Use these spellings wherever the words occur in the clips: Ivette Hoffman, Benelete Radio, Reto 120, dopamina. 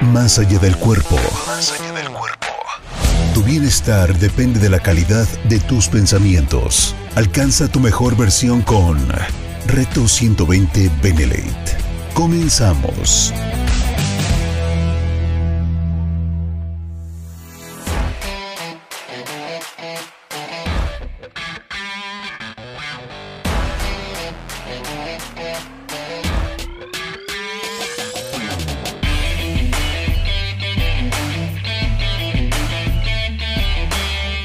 Más allá del cuerpo. Más allá del cuerpo. Tu bienestar depende de la calidad de tus pensamientos. Alcanza tu mejor versión con Reto 120 Benelete. Comenzamos.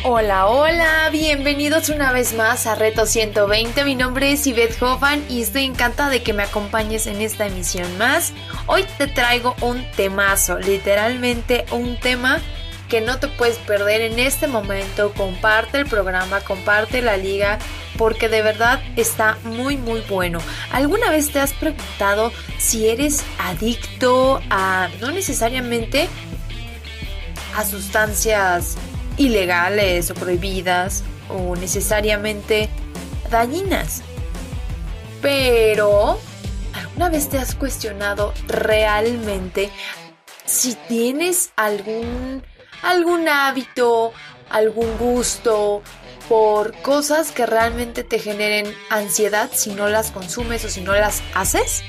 Hola, hola, bienvenidos una vez más a Reto 120, mi nombre es Ivette Hoffman y estoy encantada de que me acompañes en esta emisión más. Hoy te traigo un temazo, literalmente un tema que no te puedes perder en este momento. Comparte el programa, comparte la liga, porque de verdad está muy muy bueno. ¿Alguna vez te has preguntado si eres adicto a, no necesariamente a sustancias ilegales o prohibidas o necesariamente dañinas, pero alguna vez te has cuestionado realmente si tienes algún hábito, algún gusto por cosas que realmente te generen ansiedad si no las consumes o si no las haces?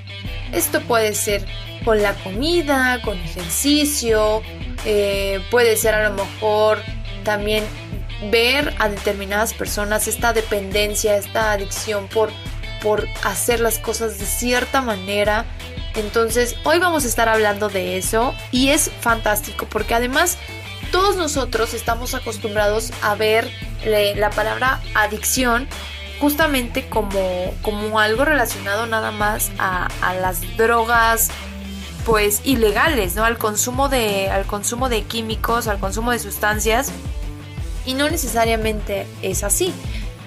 Esto puede ser con la comida, con ejercicio, puede ser a lo mejor también ver a determinadas personas esta dependencia, esta adicción por hacer las cosas de cierta manera. Entonces hoy vamos a estar hablando de eso y es fantástico porque además todos nosotros estamos acostumbrados a ver la palabra adicción justamente como algo relacionado nada más a las drogas, pues ilegales, ¿no? Al consumo de químicos, al consumo de sustancias, y no necesariamente es así.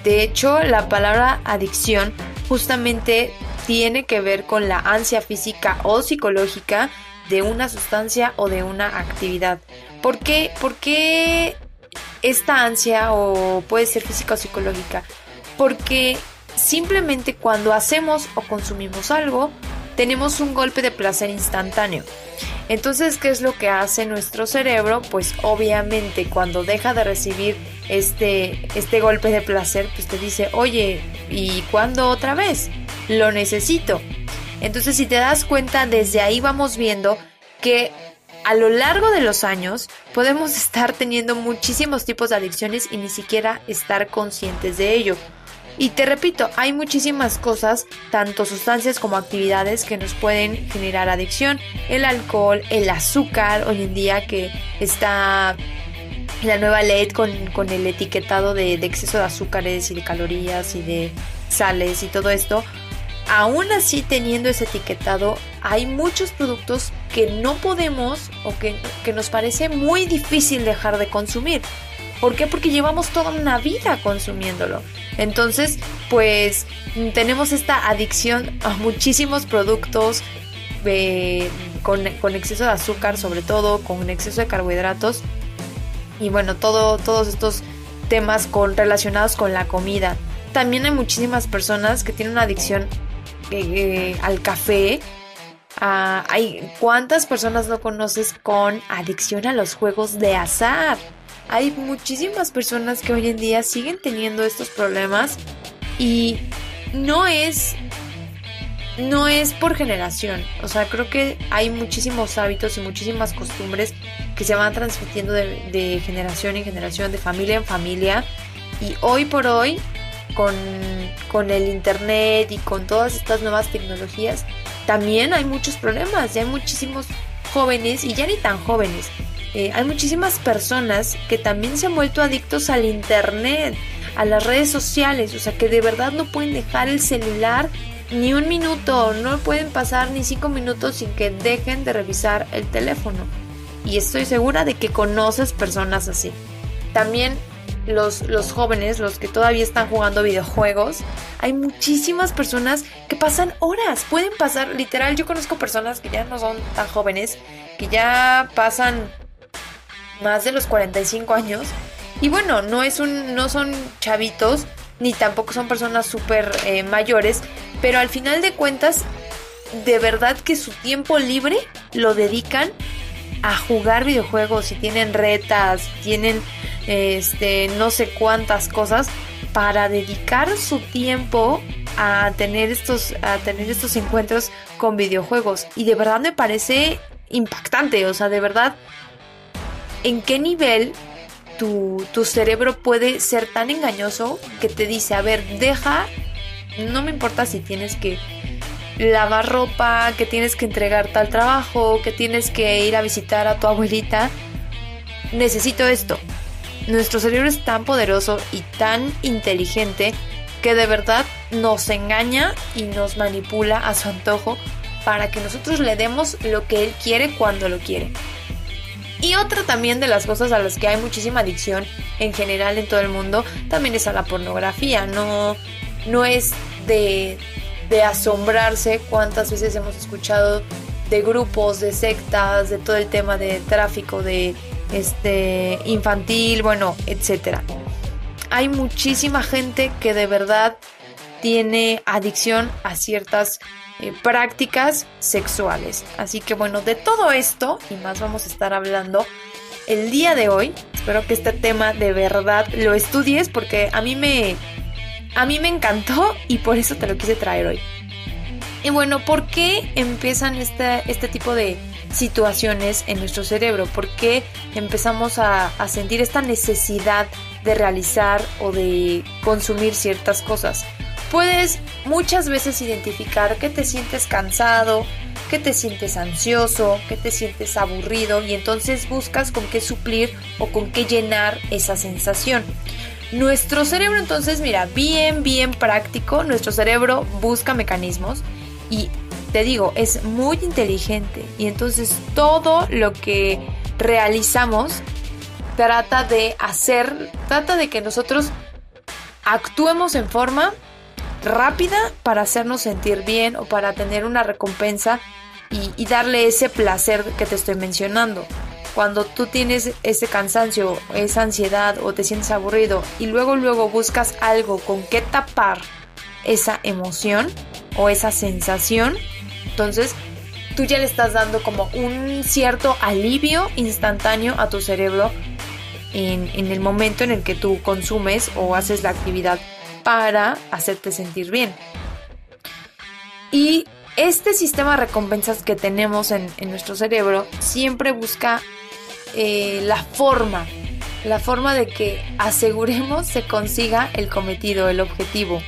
De hecho, la palabra adicción justamente tiene que ver con la ansia física o psicológica de una sustancia o de una actividad. ¿Por qué esta ansia o puede ser física o psicológica? Porque simplemente cuando hacemos o consumimos algo tenemos un golpe de placer instantáneo. Entonces, ¿qué es lo que hace nuestro cerebro? Pues obviamente cuando deja de recibir este golpe de placer, pues te dice, oye, ¿y cuándo otra vez? Lo necesito. Entonces, si te das cuenta, desde ahí vamos viendo que a lo largo de los años podemos estar teniendo muchísimos tipos de adicciones y ni siquiera estar conscientes de ello. Y te repito, hay muchísimas cosas, tanto sustancias como actividades, que nos pueden generar adicción. El alcohol, el azúcar, hoy en día que está la nueva ley con el etiquetado de exceso de azúcares y de calorías y de sales y todo esto. Aún así, teniendo ese etiquetado, hay muchos productos que no podemos o que nos parece muy difícil dejar de consumir. ¿Por qué? Porque llevamos toda una vida consumiéndolo. Entonces, pues tenemos esta adicción a muchísimos productos con exceso de azúcar, sobre todo con exceso de carbohidratos. Y bueno, todos estos temas relacionados con la comida. También hay muchísimas personas que tienen una adicción al café. ¿Cuántas personas no conoces con adicción a los juegos de azar? Hay muchísimas personas que hoy en día siguen teniendo estos problemas y no es por generación. O sea, creo que hay muchísimos hábitos y muchísimas costumbres que se van transmitiendo de generación en generación, de familia en familia. Y hoy por hoy, con el internet y con todas estas nuevas tecnologías, también hay muchos problemas. Ya hay muchísimos jóvenes y ya ni tan jóvenes. Hay muchísimas personas que también se han vuelto adictos al internet, a las redes sociales, o sea que de verdad no pueden dejar el celular ni un minuto, no pueden pasar ni 5 minutos sin que dejen de revisar el teléfono. Y estoy segura de que conoces personas así. También los jóvenes, los que todavía están jugando videojuegos, hay muchísimas personas que pasan horas, pueden pasar, literal, yo conozco personas que ya no son tan jóvenes, que ya pasan más de los 45 años. Y bueno, no son chavitos, ni tampoco son personas súper mayores, pero al final de cuentas, de verdad que su tiempo libre lo dedican a jugar videojuegos y tienen retas, tienen no sé cuántas cosas para dedicar su tiempo a tener estos encuentros con videojuegos. Y de verdad me parece impactante, o sea, de verdad, ¿en qué nivel tu cerebro puede ser tan engañoso que te dice, a ver, deja, no me importa si tienes que lavar ropa, que tienes que entregar tal trabajo, que tienes que ir a visitar a tu abuelita, necesito esto? Nuestro cerebro es tan poderoso y tan inteligente que de verdad nos engaña y nos manipula a su antojo para que nosotros le demos lo que él quiere cuando lo quiere. Y otra también de las cosas a las que hay muchísima adicción en general en todo el mundo también es a la pornografía. No es de asombrarse cuántas veces hemos escuchado de grupos, de sectas, de todo el tema de tráfico de infantil, bueno, etcétera. Hay muchísima gente que de verdad tiene adicción a ciertas prácticas sexuales. Así que bueno, de todo esto y más vamos a estar hablando el día de hoy. Espero que este tema de verdad lo estudies, porque a mí me encantó y por eso te lo quise traer hoy. Y bueno, ¿por qué empiezan este tipo de situaciones en nuestro cerebro? ¿Por qué empezamos a sentir esta necesidad de realizar o de consumir ciertas cosas? Puedes muchas veces identificar que te sientes cansado, que te sientes ansioso, que te sientes aburrido, y entonces buscas con qué suplir o con qué llenar esa sensación. Nuestro cerebro, entonces, mira, bien práctico, nuestro cerebro busca mecanismos y te digo, es muy inteligente, y entonces todo lo que realizamos trata de que nosotros actuemos en forma rápida para hacernos sentir bien o para tener una recompensa y darle ese placer que te estoy mencionando. Cuando tú tienes ese cansancio, esa ansiedad o te sientes aburrido y luego buscas algo con que tapar esa emoción o esa sensación, entonces tú ya le estás dando como un cierto alivio instantáneo a tu cerebro en el momento en el que tú consumes o haces la actividad para hacerte sentir bien. Y este sistema de recompensas que tenemos en nuestro cerebro siempre busca la forma de que aseguremos se consiga el cometido, el objetivo.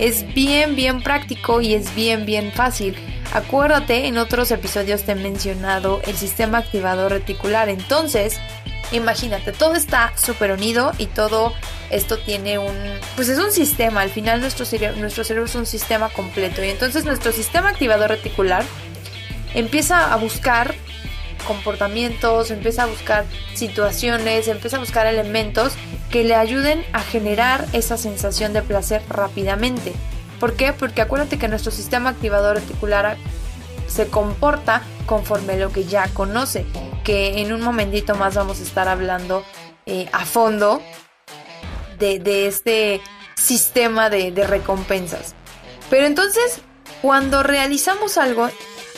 Es bien práctico y es bien fácil. Acuérdate, en otros episodios te he mencionado el sistema activador reticular. Entonces, imagínate, todo está súper unido y todo esto tiene pues es un sistema. Al final nuestro cerebro es un sistema completo, y entonces nuestro sistema activador reticular empieza a buscar comportamientos, empieza a buscar situaciones, empieza a buscar elementos que le ayuden a generar esa sensación de placer rápidamente. ¿Por qué? Porque acuérdate que nuestro sistema activador reticular se comporta conforme a lo que ya conoce, que en un momentito más vamos a estar hablando a fondo de este sistema de recompensas. Pero entonces, cuando realizamos algo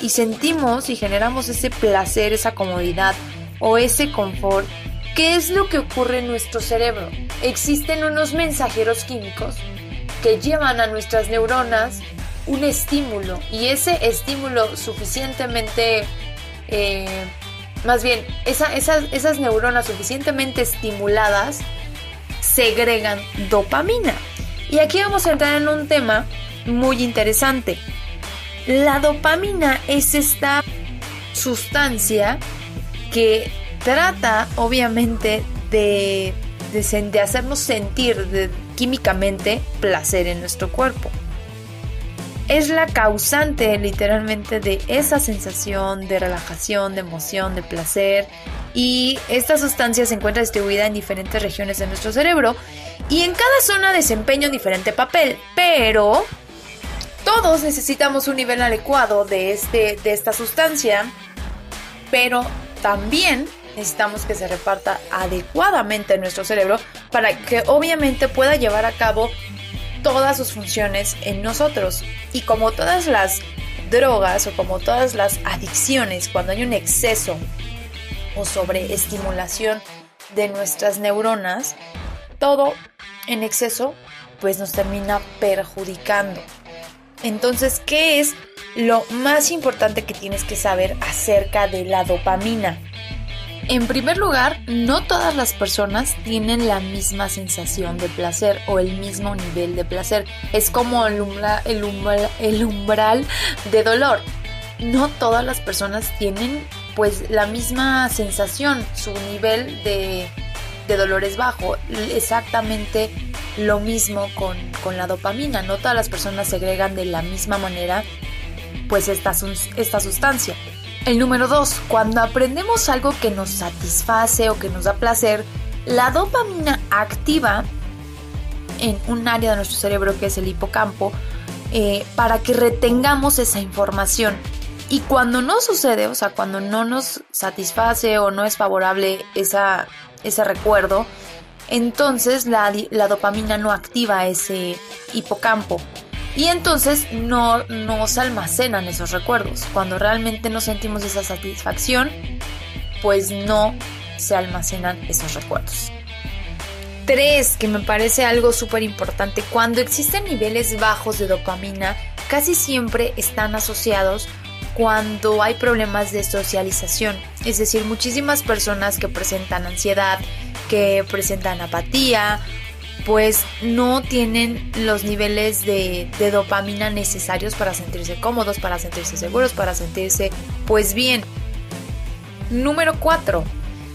y sentimos y generamos ese placer, esa comodidad o ese confort, ¿qué es lo que ocurre en nuestro cerebro? Existen unos mensajeros químicos que llevan a nuestras neuronas un estímulo, y ese estímulo suficientemente... esas neuronas suficientemente estimuladas segregan dopamina. Y aquí vamos a entrar en un tema muy interesante. La dopamina es esta sustancia que trata, obviamente, de hacernos sentir químicamente placer en nuestro cuerpo. Es la causante, literalmente, de esa sensación de relajación, de emoción, de placer. Y esta sustancia se encuentra distribuida en diferentes regiones de nuestro cerebro, y en cada zona desempeña un diferente papel. Pero todos necesitamos un nivel adecuado de esta sustancia, pero también necesitamos que se reparta adecuadamente en nuestro cerebro para que obviamente pueda llevar a cabo todas sus funciones en nosotros. Y como todas las drogas o como todas las adicciones, cuando hay un exceso o sobreestimulación de nuestras neuronas, todo en exceso pues nos termina perjudicando. Entonces, ¿qué es lo más importante que tienes que saber acerca de la dopamina? En primer lugar, no todas las personas tienen la misma sensación de placer o el mismo nivel de placer. Es como el umbral de dolor. No todas las personas tienen pues la misma sensación. Su nivel de dolor es bajo. Exactamente lo mismo con la dopamina. No todas las personas segregan de la misma manera pues esta sustancia. El número 2, cuando aprendemos algo que nos satisface o que nos da placer, la dopamina activa en un área de nuestro cerebro que es el hipocampo para que retengamos esa información. Y cuando no sucede, o sea, cuando no nos satisface o no es favorable ese recuerdo, entonces la dopamina no activa ese hipocampo. Y entonces no nos almacenan esos recuerdos. Cuando realmente no sentimos esa satisfacción, pues no se almacenan esos recuerdos. 3, que me parece algo súper importante. Cuando existen niveles bajos de dopamina, casi siempre están asociados cuando hay problemas de socialización. Es decir, muchísimas personas que presentan ansiedad, que presentan apatía, pues no tienen los niveles de dopamina necesarios para sentirse cómodos, para sentirse seguros, para sentirse pues bien. Número 4,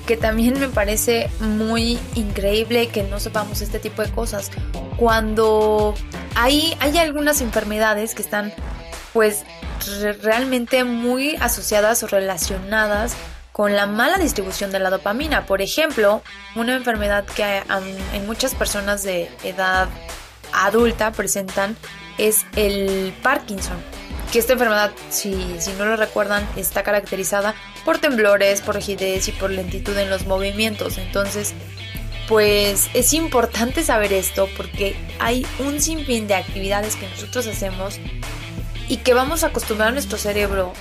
que también me parece muy increíble que no sepamos este tipo de cosas. Cuando hay algunas enfermedades que están pues realmente muy asociadas o relacionadas con la mala distribución de la dopamina. Por ejemplo, una enfermedad que en muchas personas de edad adulta presentan es el Parkinson, que esta enfermedad, si no lo recuerdan, está caracterizada por temblores, por rigidez y por lentitud en los movimientos. Entonces, pues es importante saber esto porque hay un sinfín de actividades que nosotros hacemos y que vamos a acostumbrar a nuestro cerebro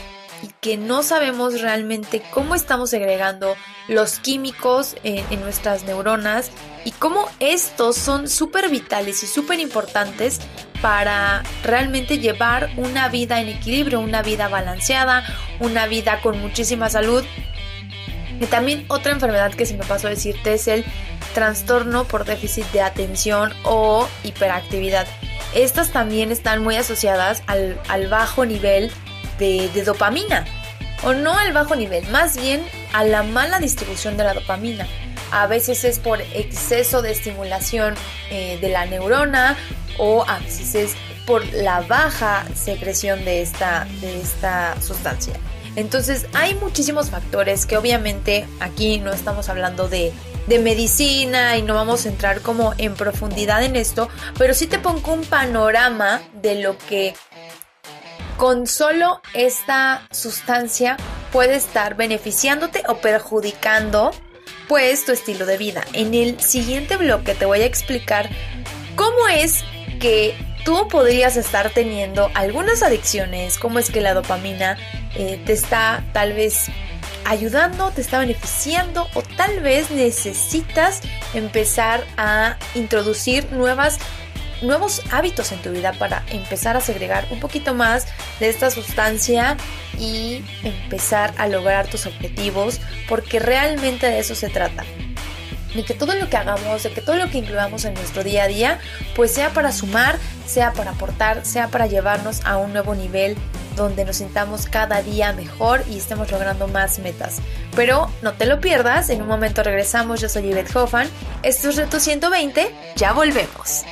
y que no sabemos realmente cómo estamos segregando los químicos en nuestras neuronas y cómo estos son súper vitales y súper importantes para realmente llevar una vida en equilibrio, una vida balanceada, una vida con muchísima salud. Y también otra enfermedad que se me pasó a decirte es el trastorno por déficit de atención o hiperactividad. Estas también están muy asociadas al bajo nivel de dopamina, o no al bajo nivel, más bien a la mala distribución de la dopamina. A veces es por exceso de estimulación de la neurona, o a veces es por la baja secreción de esta sustancia. Entonces hay muchísimos factores que obviamente aquí no estamos hablando de medicina y no vamos a entrar como en profundidad en esto, pero sí te pongo un panorama de lo que con solo esta sustancia puede estar beneficiándote o perjudicando pues tu estilo de vida. En el siguiente bloque te voy a explicar cómo es que tú podrías estar teniendo algunas adicciones, cómo es que la dopamina te está tal vez ayudando, te está beneficiando o tal vez necesitas empezar a introducir nuevos hábitos en tu vida para empezar a segregar un poquito más de esta sustancia y empezar a lograr tus objetivos, porque realmente de eso se trata. De que todo lo que hagamos, de que todo lo que incluamos en nuestro día a día, pues sea para sumar, sea para aportar, sea para llevarnos a un nuevo nivel donde nos sintamos cada día mejor y estemos logrando más metas. Pero no te lo pierdas, en un momento regresamos. Yo soy Ivette Hoffman, esto es Reto 120, ya volvemos.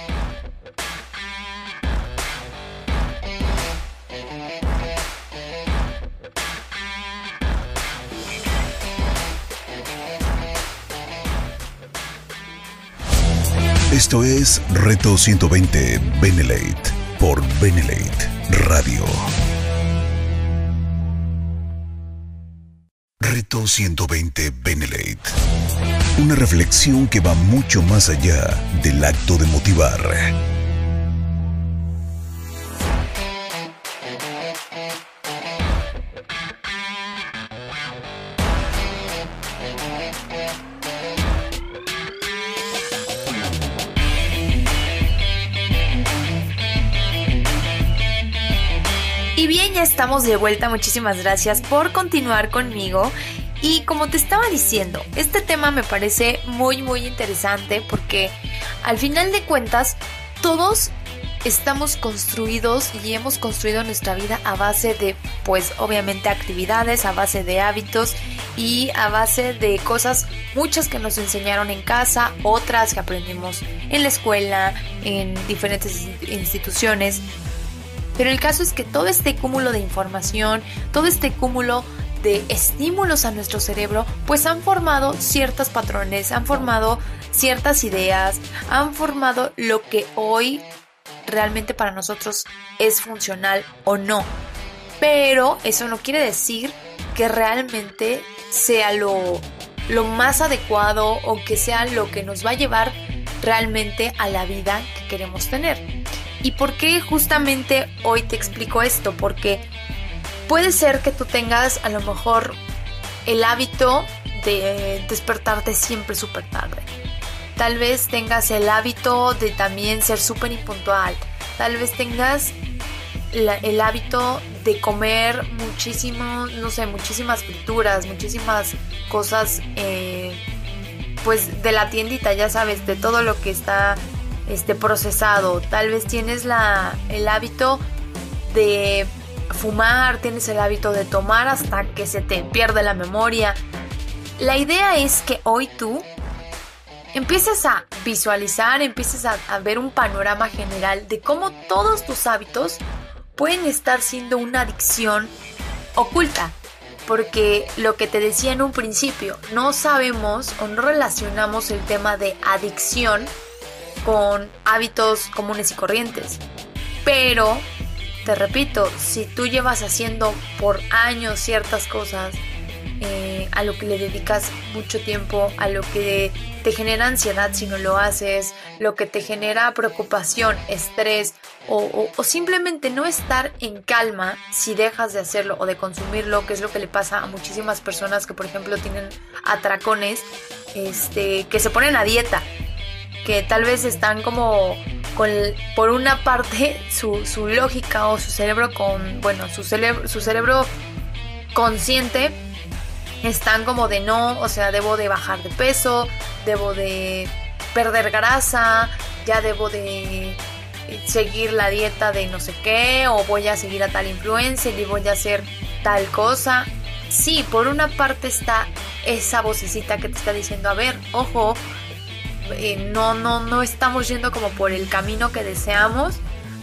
Esto es Reto 120 Benelete por Benelete Radio. Reto 120 Benelete. Una reflexión que va mucho más allá del acto de motivar. ya estamos de vuelta. Muchísimas gracias por continuar conmigo. Y como te estaba diciendo, este tema me parece muy, muy interesante porque al final de cuentas todos estamos construidos y hemos construido nuestra vida a base de, pues obviamente, actividades, a base de hábitos y a base de cosas, muchas que nos enseñaron en casa, otras que aprendimos en la escuela, en diferentes instituciones. Pero el caso es que todo este cúmulo de información, todo este cúmulo de estímulos a nuestro cerebro, pues han formado ciertos patrones, han formado ciertas ideas, han formado lo que hoy realmente para nosotros es funcional o no. Pero eso no quiere decir que realmente sea lo más adecuado o que sea lo que nos va a llevar realmente a la vida que queremos tener. ¿Y por qué justamente hoy te explico esto? Porque puede ser que tú tengas a lo mejor el hábito de despertarte siempre súper tarde. Tal vez tengas el hábito de también ser súper impuntual. Tal vez tengas el hábito de comer muchísimas frituras, muchísimas cosas pues de la tiendita, ya sabes, de todo lo que está procesado. Tal vez tienes el hábito de fumar, tienes el hábito de tomar hasta que se te pierde la memoria. La idea es que hoy tú empiezas a visualizar, empiezas a ver un panorama general de cómo todos tus hábitos pueden estar siendo una adicción oculta. Porque lo que te decía en un principio, no sabemos o no relacionamos el tema de adicción con hábitos comunes y corrientes. Pero, te repito, si tú llevas haciendo por años ciertas cosas, a lo que le dedicas mucho tiempo, a lo que te genera ansiedad si no lo haces, lo que te genera preocupación, estrés o simplemente no estar en calma si dejas de hacerlo o de consumirlo, que es lo que le pasa a muchísimas personas que por ejemplo tienen atracones, que se ponen a dieta, que tal vez están como por una parte su lógica o su cerebro su cerebro consciente están como de no, o sea, debo de bajar de peso, debo de perder grasa, ya debo de seguir la dieta de no sé qué, o voy a seguir a tal influencer y voy a hacer tal cosa. Sí, por una parte está esa vocecita que te está diciendo, a ver, ojo, no estamos yendo como por el camino que deseamos,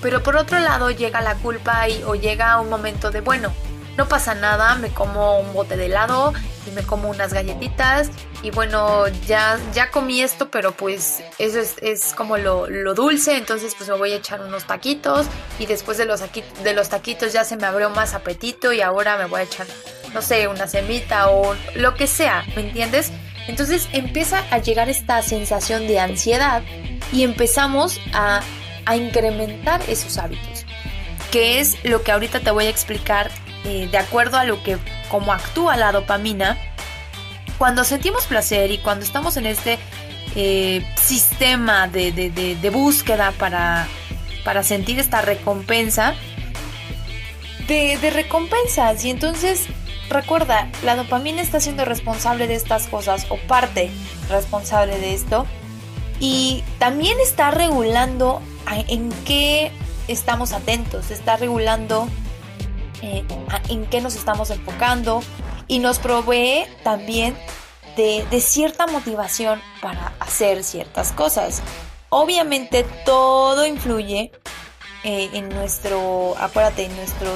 pero por otro lado llega la culpa o llega un momento de, bueno, no pasa nada, me como un bote de helado y me como unas galletitas y bueno, ya comí esto, pero pues eso es como lo dulce, entonces pues me voy a echar unos taquitos y después de los taquitos ya se me abrió más apetito y ahora me voy a echar, no sé, una semita o lo que sea, ¿me entiendes? Entonces empieza a llegar esta sensación de ansiedad y empezamos a incrementar esos hábitos, que es lo que ahorita te voy a explicar. De acuerdo a cómo actúa la dopamina, cuando sentimos placer y cuando estamos en este sistema de búsqueda para sentir esta recompensa, de recompensas. Y entonces, recuerda, la dopamina está siendo responsable de estas cosas o parte responsable de esto, y también está regulando en qué estamos atentos, está regulando en qué nos estamos enfocando y nos provee también de cierta motivación para hacer ciertas cosas. Obviamente todo influye en nuestro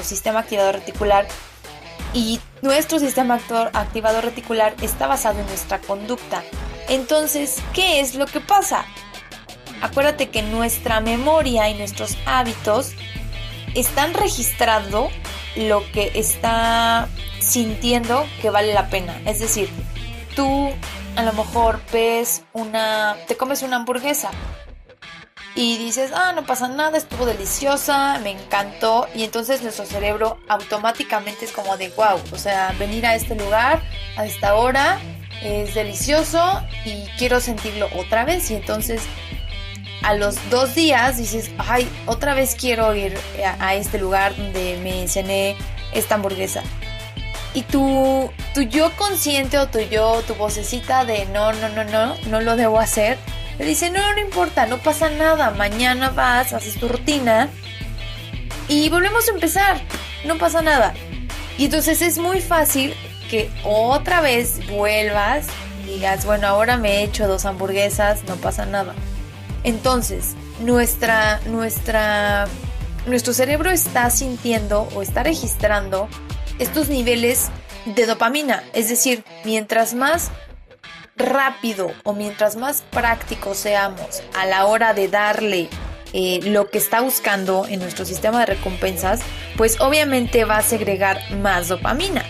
sistema activador reticular, y nuestro sistema activador reticular está basado en nuestra conducta. Entonces, ¿qué es lo que pasa? Acuérdate que nuestra memoria y nuestros hábitos están registrando lo que está sintiendo que vale la pena. Es decir, tú a lo mejor te comes una hamburguesa y dices, no pasa nada, estuvo deliciosa, me encantó, y entonces nuestro cerebro automáticamente es como de wow, o sea, venir a este lugar a esta hora es delicioso y quiero sentirlo otra vez. Y entonces a los 2 días dices, ay, otra vez quiero ir a este lugar donde me cené esta hamburguesa. Y tu yo consciente o tu vocecita de no lo debo hacer, le dice, no importa, no pasa nada, mañana vas, haces tu rutina y volvemos a empezar, no pasa nada. Y entonces es muy fácil que otra vez vuelvas y digas, bueno, ahora me he hecho 2 hamburguesas, no pasa nada. Entonces, nuestro cerebro está sintiendo o está registrando estos niveles de dopamina. Es decir, mientras más rápido o mientras más prácticos seamos a la hora de darle lo que está buscando en nuestro sistema de recompensas, pues obviamente va a segregar más dopamina.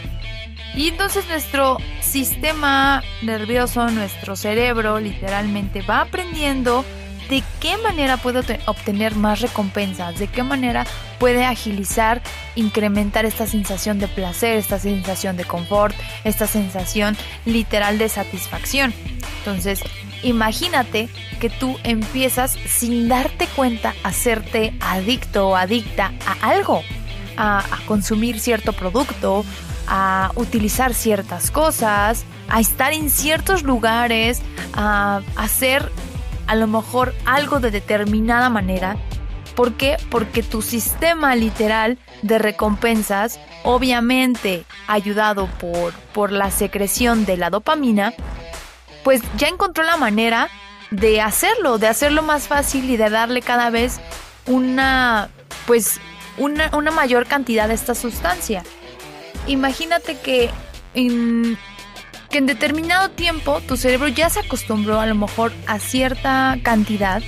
Y entonces nuestro sistema nervioso, nuestro cerebro, literalmente va aprendiendo de qué manera puede obtener más recompensas, de qué manera puede agilizar, incrementar esta sensación de placer, esta sensación de confort, esta sensación literal de satisfacción. Entonces, imagínate que tú empiezas sin darte cuenta a hacerte adicto o adicta a algo, a consumir cierto producto, a utilizar ciertas cosas, a estar en ciertos lugares, a hacer a lo mejor algo de determinada manera. ¿Por qué? Porque tu sistema literal de recompensas, obviamente ayudado por la secreción de la dopamina, pues ya encontró la manera de hacerlo más fácil y de darle cada vez una mayor cantidad de esta sustancia. Imagínate que en determinado tiempo tu cerebro ya se acostumbró a lo mejor a cierta cantidad,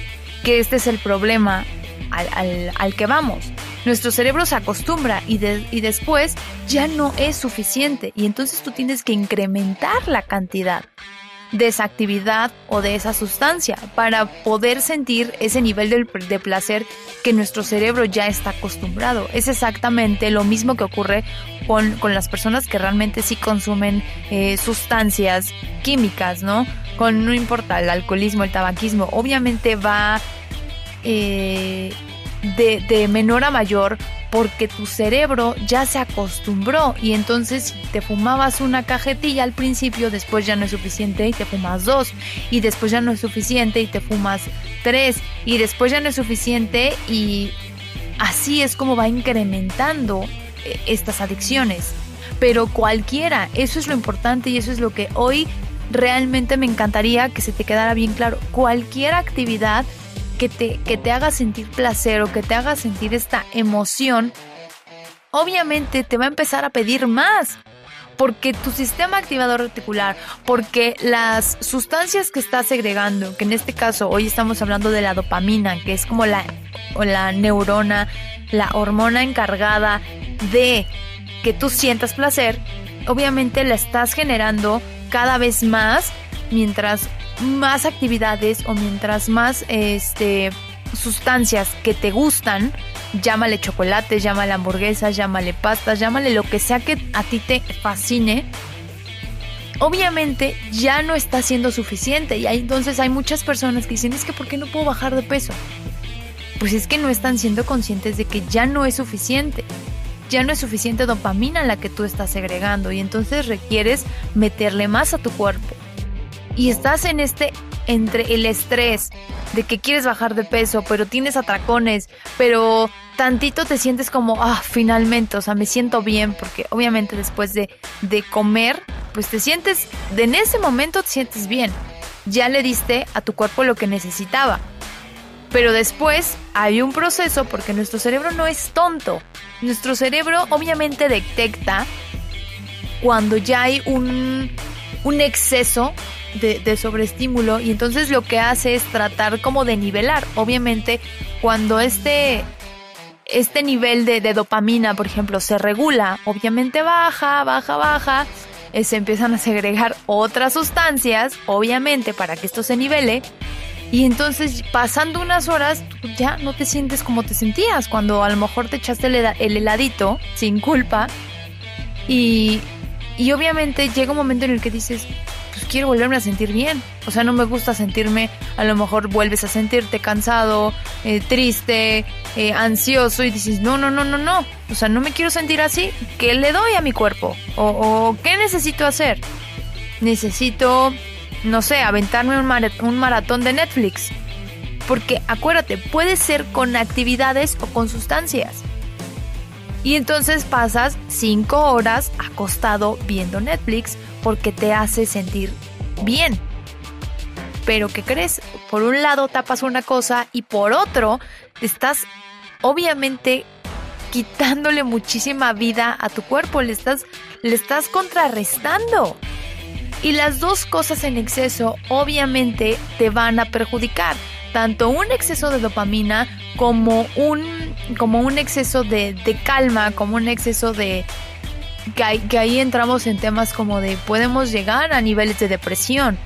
que este es el problema al que vamos. Nuestro cerebro se acostumbra y después ya no es suficiente, y entonces tú tienes que incrementar la cantidad de esa actividad o de esa sustancia para poder sentir ese nivel de placer que nuestro cerebro ya está acostumbrado. Es exactamente lo mismo que ocurre con las personas que realmente sí consumen sustancias químicas, ¿no? No importa el alcoholismo, el tabaquismo, obviamente va de menor a mayor, porque tu cerebro ya se acostumbró. Y entonces si te fumabas una cajetilla al principio, después ya no es suficiente y te fumas 2, y después ya no es suficiente y te fumas 3, y después ya no es suficiente, y así es como va incrementando estas adicciones. Pero cualquiera, eso es lo importante y eso es lo que hoy realmente me encantaría que se te quedara bien claro. Cualquier actividad que te haga sentir placer o que te haga sentir esta emoción, obviamente te va a empezar a pedir más, porque tu sistema activador reticular, porque las sustancias que estás segregando, que en este caso hoy estamos hablando de la dopamina, que es como la neurona, la hormona encargada de que tú sientas placer, obviamente la estás generando cada vez más mientras más actividades o mientras más sustancias que te gustan, llámale chocolate, llámale hamburguesa, llámale pasta, llámale lo que sea que a ti te fascine, obviamente ya no está siendo suficiente. Y entonces hay muchas personas que dicen, es que ¿por qué no puedo bajar de peso? Pues es que no están siendo conscientes de que ya no es suficiente. Ya no es suficiente dopamina la que tú estás segregando, y entonces requieres meterle más a tu cuerpo. Y estás entre el estrés de que quieres bajar de peso, pero tienes atracones, pero tantito te sientes como, finalmente, o sea, me siento bien, porque obviamente después de comer, pues en ese momento te sientes bien. Ya le diste a tu cuerpo lo que necesitaba. Pero después hay un proceso, porque nuestro cerebro no es tonto. Nuestro cerebro obviamente detecta cuando ya hay un exceso de sobreestímulo, y entonces lo que hace es tratar como de nivelar. Obviamente cuando este nivel de dopamina, por ejemplo, se regula, obviamente baja, se empiezan a segregar otras sustancias, obviamente, para que esto se nivele. Y entonces, pasando unas horas, tú ya no te sientes como te sentías cuando a lo mejor te echaste el heladito sin culpa, y obviamente llega un momento en el que dices, pues quiero volverme a sentir bien. O sea, no me gusta sentirme, a lo mejor vuelves a sentirte cansado, triste, ansioso y dices, no, o sea, no me quiero sentir así, ¿qué le doy a mi cuerpo? ¿O qué necesito hacer? Necesito, no sé, aventarme un maratón de Netflix. Porque acuérdate, puede ser con actividades o con sustancias. Y entonces pasas 5 horas acostado viendo Netflix porque te hace sentir bien. Pero ¿qué crees? Por un lado tapas una cosa y por otro estás obviamente quitándole muchísima vida a tu cuerpo. Le estás contrarrestando. Y las dos cosas en exceso obviamente te van a perjudicar. Tanto un exceso de dopamina como un exceso de calma, como un exceso de... Que ahí entramos en temas como de podemos llegar a niveles de depresión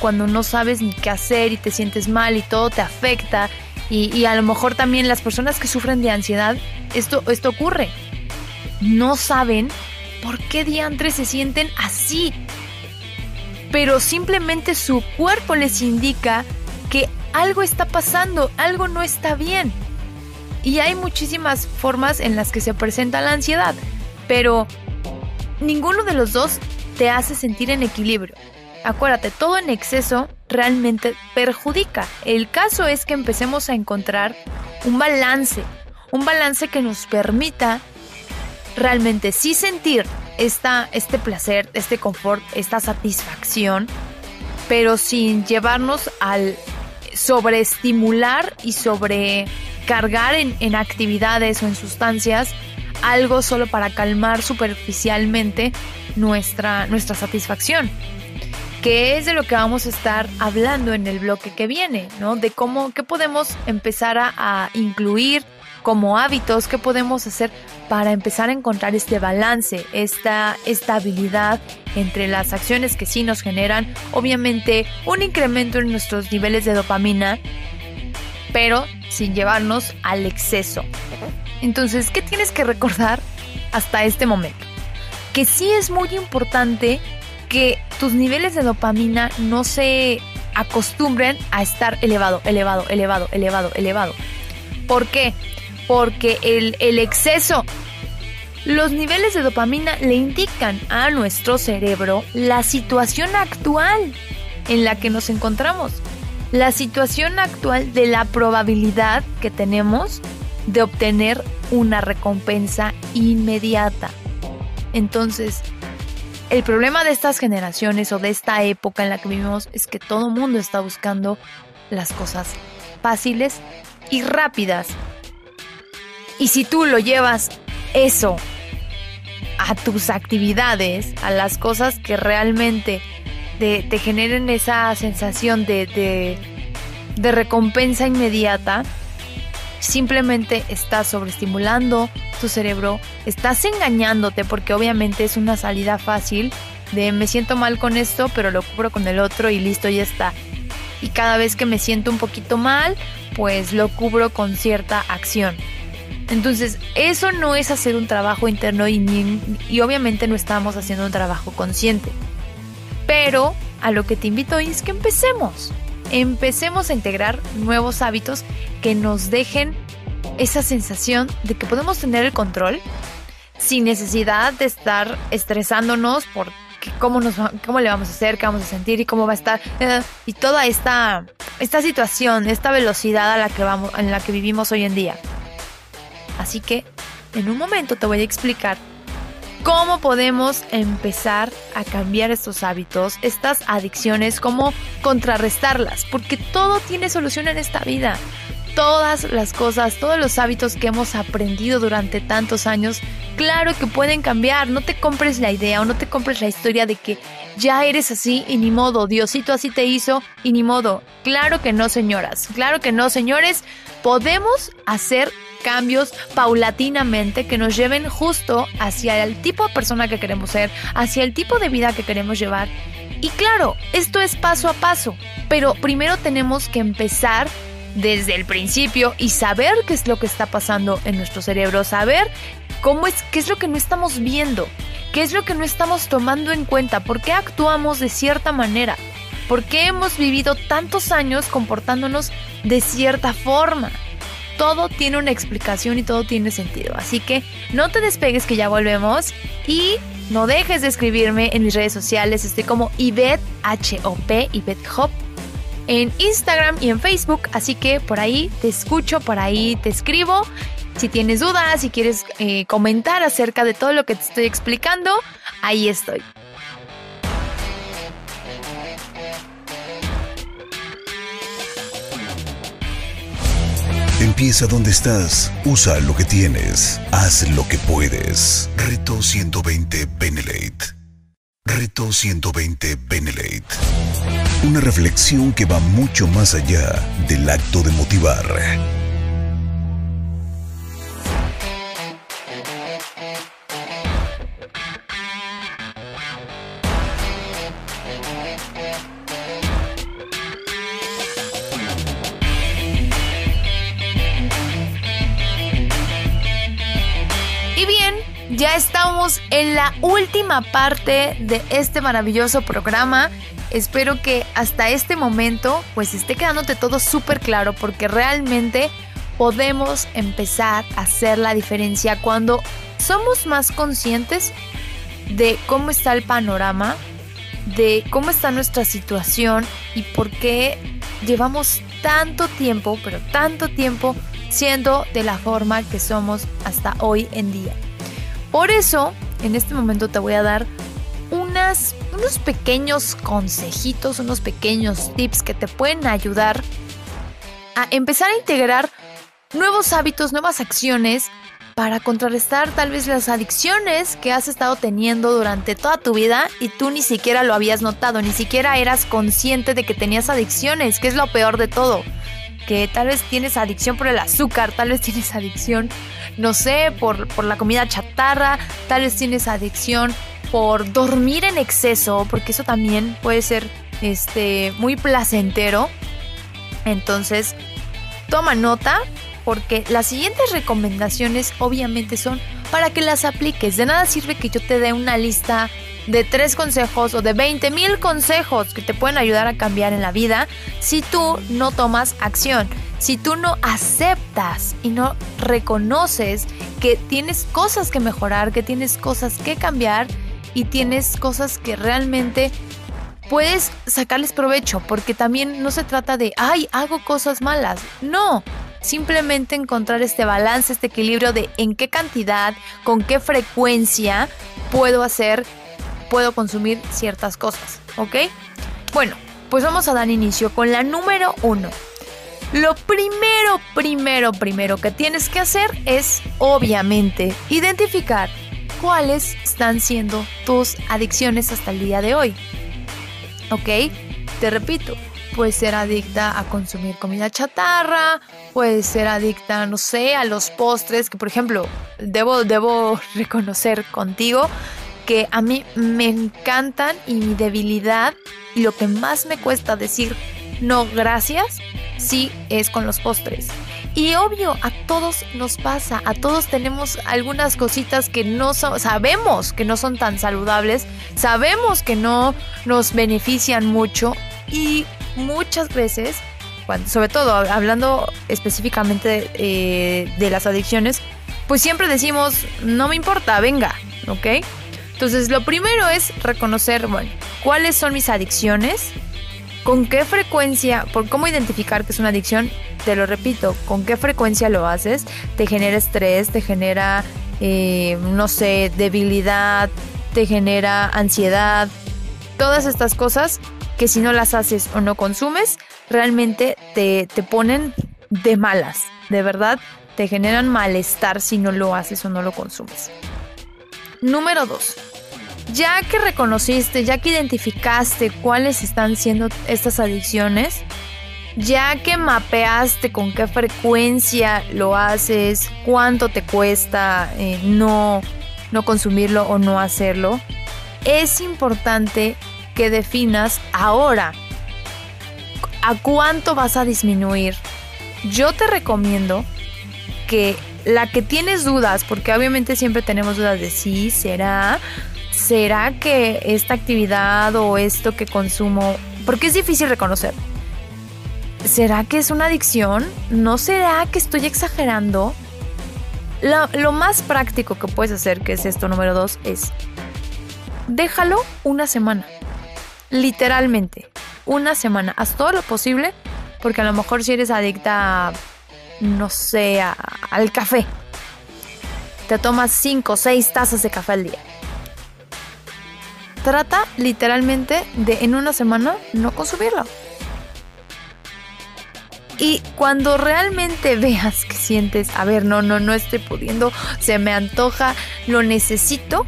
cuando no sabes ni qué hacer y te sientes mal y todo te afecta. Y a lo mejor también las personas que sufren de ansiedad, esto ocurre. No saben por qué diantres se sienten así. Pero simplemente su cuerpo les indica que algo está pasando, algo no está bien. Y hay muchísimas formas en las que se presenta la ansiedad, pero ninguno de los dos te hace sentir en equilibrio. Acuérdate, todo en exceso realmente perjudica. El caso es que empecemos a encontrar un balance que nos permita realmente sí sentir este placer, este confort, esta satisfacción, pero sin llevarnos al sobreestimular y sobrecargar en actividades o en sustancias algo solo para calmar superficialmente nuestra satisfacción, que es de lo que vamos a estar hablando en el bloque que viene, ¿no? De cómo, qué podemos empezar a incluir como hábitos, qué podemos hacer para empezar a encontrar este balance, esta estabilidad entre las acciones que sí nos generan, obviamente, un incremento en nuestros niveles de dopamina, pero sin llevarnos al exceso. Entonces, ¿qué tienes que recordar hasta este momento? Que sí es muy importante que tus niveles de dopamina no se acostumbren a estar elevado. ¿Por qué? Porque el exceso, los niveles de dopamina le indican a nuestro cerebro la situación actual en la que nos encontramos, la situación actual de la probabilidad que tenemos de obtener una recompensa inmediata. Entonces, el problema de estas generaciones o de esta época en la que vivimos es que todo mundo está buscando las cosas fáciles y rápidas. Y si tú lo llevas eso a tus actividades, a las cosas que realmente te generen esa sensación de recompensa inmediata, simplemente estás sobreestimulando tu cerebro, estás engañándote porque obviamente es una salida fácil de me siento mal con esto, pero lo cubro con el otro y listo, ya está. Y cada vez que me siento un poquito mal, pues lo cubro con cierta acción. Entonces, eso no es hacer un trabajo interno y obviamente no estamos haciendo un trabajo consciente. Pero a lo que te invito hoy es que empecemos a integrar nuevos hábitos que nos dejen esa sensación de que podemos tener el control sin necesidad de estar estresándonos por cómo le vamos a hacer, qué vamos a sentir y cómo va a estar y toda esta situación, esta velocidad en la que vivimos hoy en día. Así que en un momento te voy a explicar cómo podemos empezar a cambiar estos hábitos, estas adicciones, cómo contrarrestarlas, porque todo tiene solución en esta vida. Todas las cosas, todos los hábitos que hemos aprendido durante tantos años, claro que pueden cambiar. No te compres la idea o no te compres la historia de que ya eres así y ni modo, Diosito así te hizo y ni modo. Claro que no, señoras, claro que no, señores. Podemos hacer cambios paulatinamente que nos lleven justo hacia el tipo de persona que queremos ser, hacia el tipo de vida que queremos llevar. Y claro, esto es paso a paso, pero primero tenemos que empezar desde el principio y saber qué es lo que está pasando en nuestro cerebro, saber qué es lo que no estamos viendo, qué es lo que no estamos tomando en cuenta, por qué actuamos de cierta manera, por qué hemos vivido tantos años comportándonos de cierta forma. todo tiene una explicación y todo tiene sentido. Así que no te despegues, que ya volvemos. Y no dejes de escribirme en mis redes sociales. Estoy como Ivette Hop, Ivette Hop, en Instagram y en Facebook. Así que por ahí te escucho, por ahí te escribo. Si tienes dudas, si quieres comentar acerca de todo lo que te estoy explicando, ahí estoy. Empieza donde estás, usa lo que tienes, haz lo que puedes. Reto 120 Benelete. Reto 120 Benelete. Una reflexión que va mucho más allá del acto de motivar. Ya estamos en la última parte de este maravilloso programa. Espero que hasta este momento pues esté quedándote todo súper claro, porque realmente podemos empezar a hacer la diferencia cuando somos más conscientes de cómo está el panorama, de cómo está nuestra situación y por qué llevamos tanto tiempo, pero tanto tiempo, siendo de la forma que somos hasta hoy en día. Por eso, en este momento te voy a dar unos pequeños consejitos, unos pequeños tips que te pueden ayudar a empezar a integrar nuevos hábitos, nuevas acciones para contrarrestar tal vez las adicciones que has estado teniendo durante toda tu vida y tú ni siquiera lo habías notado, ni siquiera eras consciente de que tenías adicciones, que es lo peor de todo. Que tal vez tienes adicción por el azúcar, tal vez tienes adicción, no sé, por la comida chatarra, tal vez tienes adicción por dormir en exceso, porque eso también puede ser muy placentero. Entonces, toma nota, porque las siguientes recomendaciones obviamente son para que las apliques. De nada sirve que yo te dé una lista de 3 consejos o de 20,000 consejos que te pueden ayudar a cambiar en la vida si tú no tomas acción, si tú no aceptas y no reconoces que tienes cosas que mejorar, que tienes cosas que cambiar y tienes cosas que realmente puedes sacarles provecho, porque también no se trata de, ay, hago cosas malas. No, simplemente encontrar este balance, este equilibrio de en qué cantidad, con qué frecuencia puedo consumir ciertas cosas, ¿ok? Bueno, pues vamos a dar inicio con la número 1. Lo primero que tienes que hacer es, obviamente, identificar cuáles están siendo tus adicciones hasta el día de hoy, ¿ok? Te repito, puedes ser adicta a consumir comida chatarra, puedes ser adicta, no sé, a los postres, que por ejemplo, debo reconocer contigo que a mí me encantan, y mi debilidad y lo que más me cuesta decir no gracias, sí es con los postres. Y obvio, a todos nos pasa, a todos tenemos algunas cositas que no sabemos que no son tan saludables, sabemos que no nos benefician mucho, y muchas veces, sobre todo hablando específicamente de las adicciones, pues siempre decimos, no me importa, venga, ¿ok? Entonces, lo primero es reconocer, bueno, cuáles son mis adicciones, con qué frecuencia, por cómo identificar que es una adicción, te lo repito, con qué frecuencia lo haces, te genera estrés, te genera, no sé, debilidad, te genera ansiedad, todas estas cosas que si no las haces o no consumes, realmente te ponen de malas, de verdad, te generan malestar si no lo haces o no lo consumes. Número 2. Ya que reconociste, ya que identificaste cuáles están siendo estas adicciones, ya que mapeaste con qué frecuencia lo haces, cuánto te cuesta no consumirlo o no hacerlo, es importante que definas ahora a cuánto vas a disminuir. Yo te recomiendo que la que tienes dudas, porque obviamente siempre tenemos dudas de sí, ¿será que esta actividad o esto que consumo? Porque es difícil reconocer. ¿será que es una adicción? ¿No será que estoy exagerando? Lo más práctico que puedes hacer, que es esto número 2, es déjalo una semana. Literalmente, una semana. Haz todo lo posible, porque a lo mejor si eres adicta, no sé, al café. Te tomas 5 o 6 tazas de café al día. Trata literalmente de en una semana no consumirlo. Y cuando realmente veas que sientes, a ver, no estoy pudiendo, se me antoja, lo necesito,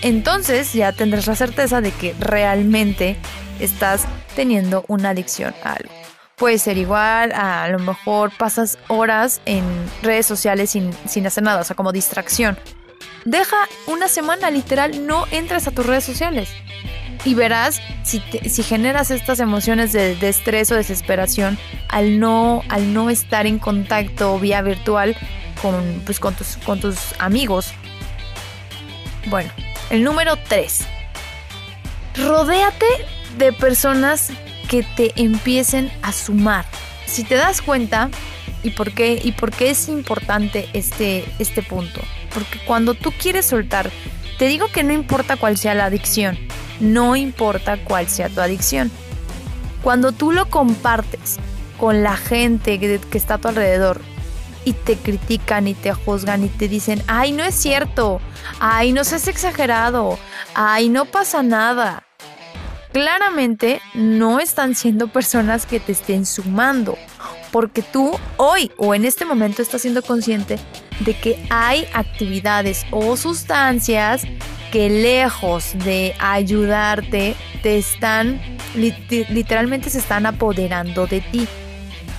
entonces ya tendrás la certeza de que realmente estás teniendo una adicción a algo. Puede ser igual, a lo mejor pasas horas en redes sociales sin hacer nada, o sea, como distracción. Deja una semana, literal, no entres a tus redes sociales. Y verás si generas estas emociones de estrés o desesperación al no estar en contacto vía virtual con tus amigos. Bueno, el número 3. Rodéate de personas que te empiecen a sumar. Si te das cuenta, ¿y por qué es importante este punto? Porque cuando tú quieres soltar, te digo que no importa cuál sea la adicción. No importa cuál sea tu adicción. Cuando tú lo compartes con la gente que está a tu alrededor y te critican y te juzgan y te dicen, ¡ay, no es cierto! ¡Ay, no seas exagerado! ¡Ay, no pasa nada! Claramente no están siendo personas que te estén sumando, porque tú hoy o en este momento estás siendo consciente de que hay actividades o sustancias que lejos de ayudarte, te están, literalmente se están apoderando de ti.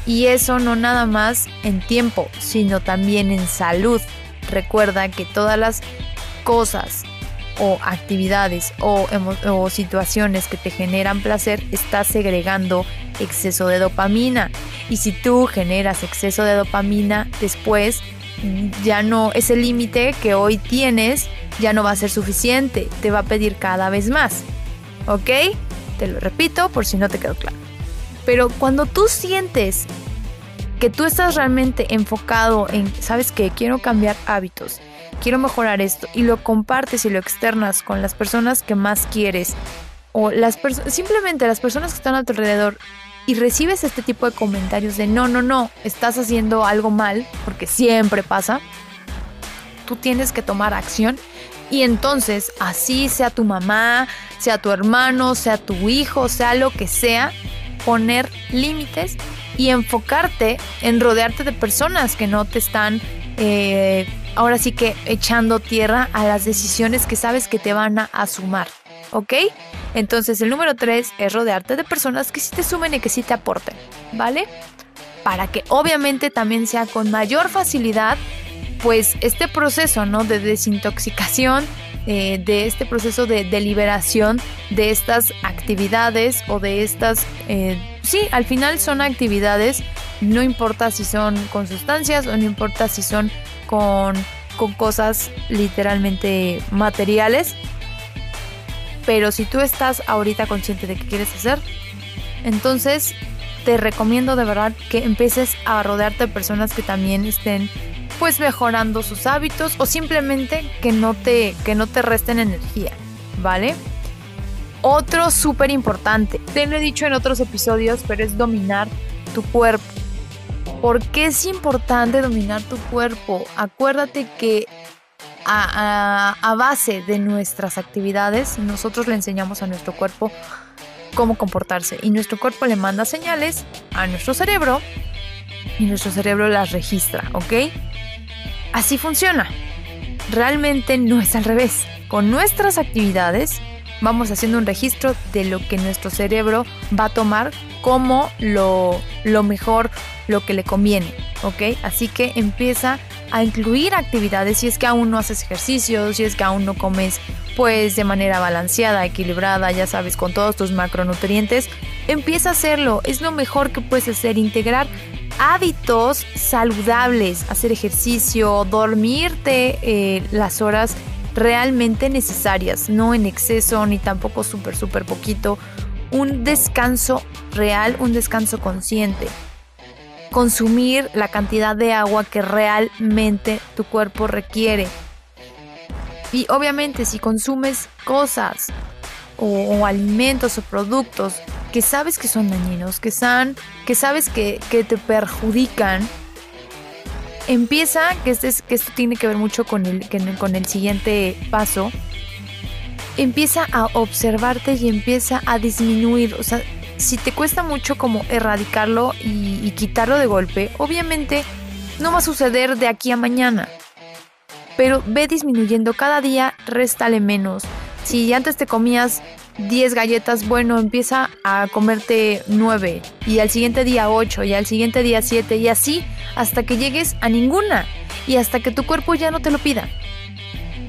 Y eso no nada más en tiempo, sino también en salud. Recuerda que todas las cosas o actividades o situaciones que te generan placer, estás segregando exceso de dopamina. Y si tú generas exceso de dopamina, después ya no, ese límite que hoy tienes ya no va a ser suficiente, te va a pedir cada vez más, ¿ok? Te lo repito por si no te quedó claro. Pero cuando tú sientes que tú estás realmente enfocado en, ¿sabes qué? Quiero cambiar hábitos, quiero mejorar esto, y lo compartes y lo externas con las personas que más quieres, o simplemente las personas que están a tu alrededor, y recibes este tipo de comentarios de no, estás haciendo algo mal, porque siempre pasa, tú tienes que tomar acción. Y entonces, así sea tu mamá, sea tu hermano, sea tu hijo, sea lo que sea, poner límites y enfocarte en rodearte de personas que no te están, ahora sí que echando tierra a las decisiones que sabes que te van a sumar, ¿ok? Entonces el número 3 es rodearte de personas que sí te sumen y que sí te aporten, ¿vale? Para que obviamente también sea con mayor facilidad, pues este proceso, ¿no? De desintoxicación, de este proceso de liberación de estas actividades o de estas... sí, al final son actividades, no importa si son con sustancias o no importa si son con cosas literalmente materiales. Pero si tú estás ahorita consciente de qué quieres hacer, entonces te recomiendo de verdad que empieces a rodearte de personas que también estén pues mejorando sus hábitos o simplemente que no te resten energía, ¿vale? Otro súper importante, te lo he dicho en otros episodios, pero es dominar tu cuerpo. ¿Por qué es importante dominar tu cuerpo? Acuérdate que a base de nuestras actividades, nosotros le enseñamos a nuestro cuerpo cómo comportarse, y nuestro cuerpo le manda señales a nuestro cerebro y nuestro cerebro las registra, ¿ok? Así funciona. Realmente no es al revés. Con nuestras actividades vamos haciendo un registro de lo que nuestro cerebro va a tomar como lo mejor, lo que le conviene, ¿ok? Así que empieza a incluir actividades si es que aún no haces ejercicio, si es que aún no comes pues de manera balanceada, equilibrada, ya sabes, con todos tus macronutrientes. Empieza a hacerlo, es lo mejor que puedes hacer, integrar hábitos saludables, hacer ejercicio, dormirte las horas realmente necesarias, no en exceso ni tampoco súper poquito, un descanso real, un descanso consciente. Consumir la cantidad de agua que realmente tu cuerpo requiere. Y obviamente si consumes cosas o alimentos o productos que sabes que son dañinos, que sabes que te perjudican, empieza, que esto tiene que ver mucho con el siguiente paso, empieza a observarte y empieza a disminuir. O sea, si te cuesta mucho como erradicarlo y quitarlo de golpe, obviamente no va a suceder de aquí a mañana. Pero ve disminuyendo cada día, réstale menos. Si antes te comías 10 galletas, bueno, empieza a comerte 9. Y al siguiente día 8, y al siguiente día 7, y así hasta que llegues a ninguna. Y hasta que tu cuerpo ya no te lo pida.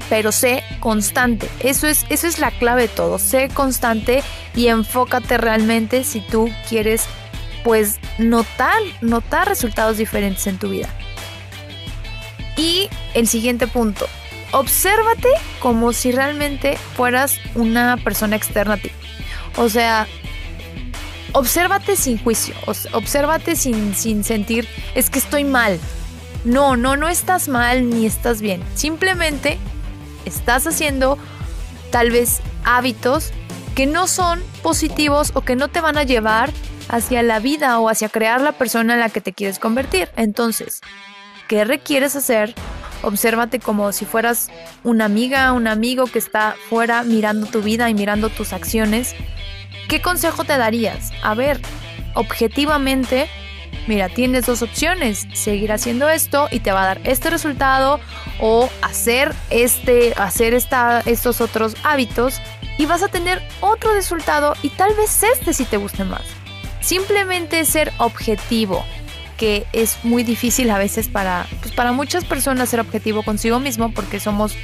Pero sé constante, eso es la clave de todo, sé constante y enfócate realmente si tú quieres pues notar resultados diferentes en tu vida. Y el siguiente punto, obsérvate como si realmente fueras una persona externa a ti, o sea, obsérvate sin juicio, obsérvate sin sentir, es que estoy mal, no estás mal ni estás bien, simplemente estás haciendo tal vez hábitos que no son positivos o que no te van a llevar hacia la vida o hacia crear la persona en la que te quieres convertir. Entonces, ¿qué requieres hacer? Obsérvate como si fueras una amiga, un amigo que está fuera mirando tu vida y mirando tus acciones. ¿Qué consejo te darías? A ver, objetivamente, mira, tienes dos opciones, seguir haciendo esto y te va a dar este resultado o hacer estos otros hábitos y vas a tener otro resultado y tal vez sí te guste más. Simplemente ser objetivo, que es muy difícil a veces para muchas personas ser objetivo consigo mismo porque somos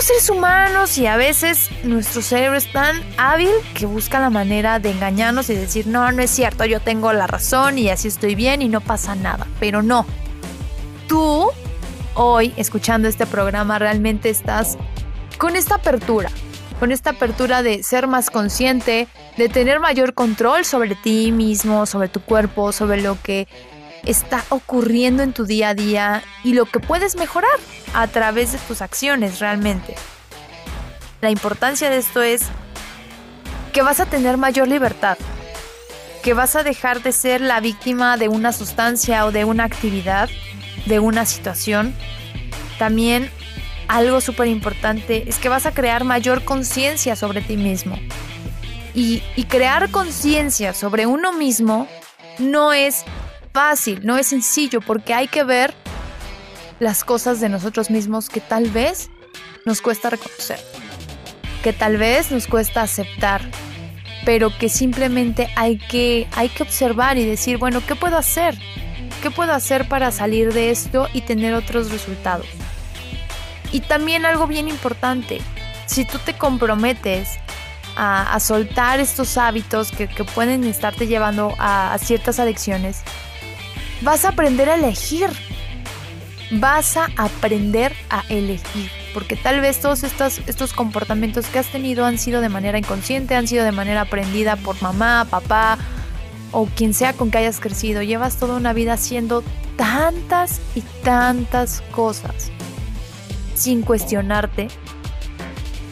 seres humanos y a veces nuestro cerebro es tan hábil que busca la manera de engañarnos y decir no es cierto, yo tengo la razón y así estoy bien y no pasa nada. Pero no, tú hoy escuchando este programa realmente estás con esta apertura de ser más consciente, de tener mayor control sobre ti mismo, sobre tu cuerpo, sobre lo que está ocurriendo en tu día a día y lo que puedes mejorar a través de tus acciones realmente. La importancia de esto es que vas a tener mayor libertad, que vas a dejar de ser la víctima de una sustancia o de una actividad, de una situación. También algo súper importante es que vas a crear mayor conciencia sobre ti mismo. Y crear conciencia sobre uno mismo no es fácil, no es sencillo, porque hay que ver las cosas de nosotros mismos que tal vez nos cuesta reconocer, que tal vez nos cuesta aceptar, pero que simplemente hay que observar y decir, bueno, ¿qué puedo hacer? ¿Qué puedo hacer para salir de esto y tener otros resultados? Y también algo bien importante, si tú te comprometes a soltar estos hábitos que pueden estarte llevando a ciertas adicciones, vas a aprender a elegir, porque tal vez todos estos comportamientos que has tenido han sido de manera inconsciente, han sido de manera aprendida por mamá, papá o quien sea con que hayas crecido. Llevas toda una vida haciendo tantas y tantas cosas sin cuestionarte,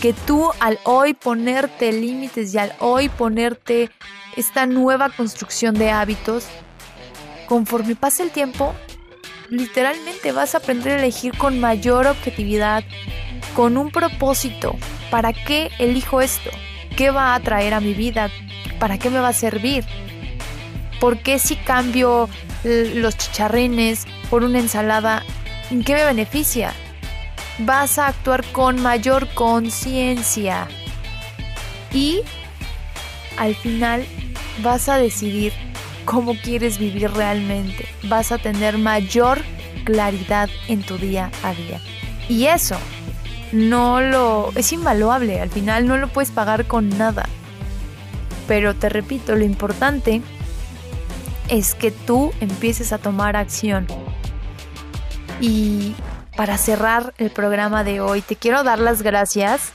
que tú al hoy ponerte límites y al hoy ponerte esta nueva construcción de hábitos, conforme pase el tiempo, literalmente vas a aprender a elegir con mayor objetividad, con un propósito. ¿Para qué elijo esto? ¿Qué va a traer a mi vida? ¿Para qué me va a servir? ¿Por qué si cambio los chicharrines por una ensalada, en qué me beneficia? Vas a actuar con mayor conciencia y al final vas a decidir cómo quieres vivir realmente. Vas a tener mayor claridad en tu día a día. Y eso es invaluable. Al final no lo puedes pagar con nada. Pero te repito, lo importante es que tú empieces a tomar acción. Y para cerrar el programa de hoy, te quiero dar las gracias,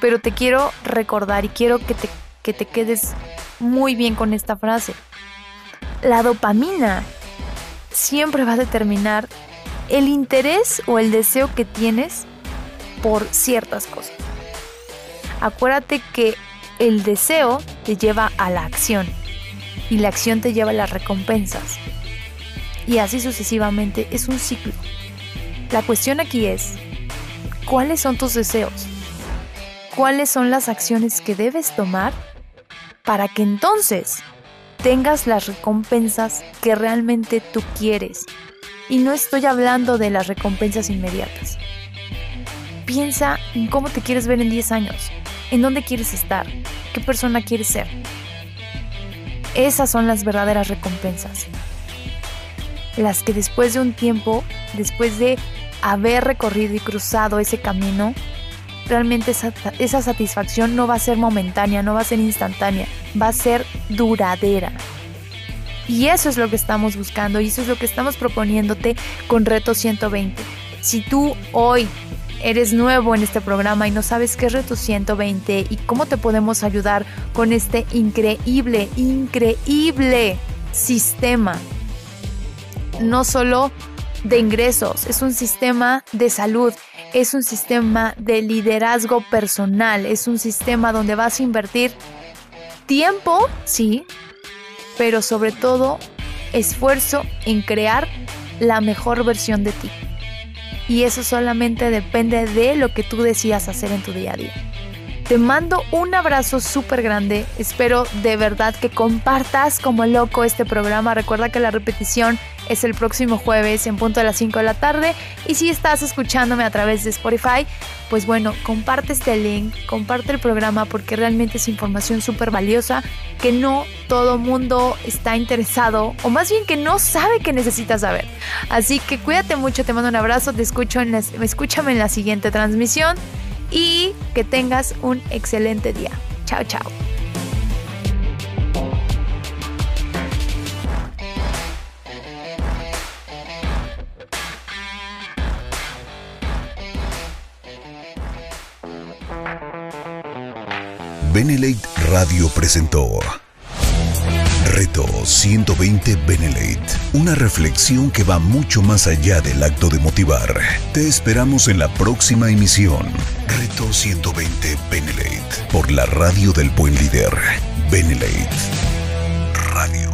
pero te quiero recordar y quiero que te que te quedes muy bien con esta frase. La dopamina siempre va a determinar el interés o el deseo que tienes por ciertas cosas. Acuérdate que el deseo te lleva a la acción y la acción te lleva a las recompensas. Y así sucesivamente, es un ciclo. La cuestión aquí es, ¿cuáles son tus deseos? ¿Cuáles son las acciones que debes tomar para que entonces tengas las recompensas que realmente tú quieres? Y no estoy hablando de las recompensas inmediatas. Piensa en cómo te quieres ver en 10 años, en dónde quieres estar, qué persona quieres ser. Esas son las verdaderas recompensas. Las que después de un tiempo, después de haber recorrido y cruzado ese camino, realmente esa satisfacción no va a ser momentánea, no va a ser instantánea, va a ser duradera. Y eso es lo que estamos buscando y eso es lo que estamos proponiéndote con Reto 120. Si tú hoy eres nuevo en este programa y no sabes qué es Reto 120 y cómo te podemos ayudar con este increíble, increíble sistema, no solo de ingresos, es un sistema de salud, es un sistema de liderazgo personal, es un sistema donde vas a invertir tiempo, sí, pero sobre todo esfuerzo en crear la mejor versión de ti. Y eso solamente depende de lo que tú decidas hacer en tu día a día. Te mando un abrazo súper grande. Espero de verdad que compartas como loco este programa. Recuerda que la repetición es el próximo jueves en punto a las 5 de la tarde. Y si estás escuchándome a través de Spotify, pues bueno, comparte este link, comparte el programa porque realmente es información súper valiosa que no todo mundo está interesado o más bien que no sabe que necesitas saber. Así que cuídate mucho, te mando un abrazo, te escucho escúchame en la siguiente transmisión. Y que tengas un excelente día. Chao, chao. Benelete Radio presentó Reto 120 Benelete, una reflexión que va mucho más allá del acto de motivar. Te esperamos en la próxima emisión. Reto 120 Benelete, por la radio del buen líder. Benelete Radio.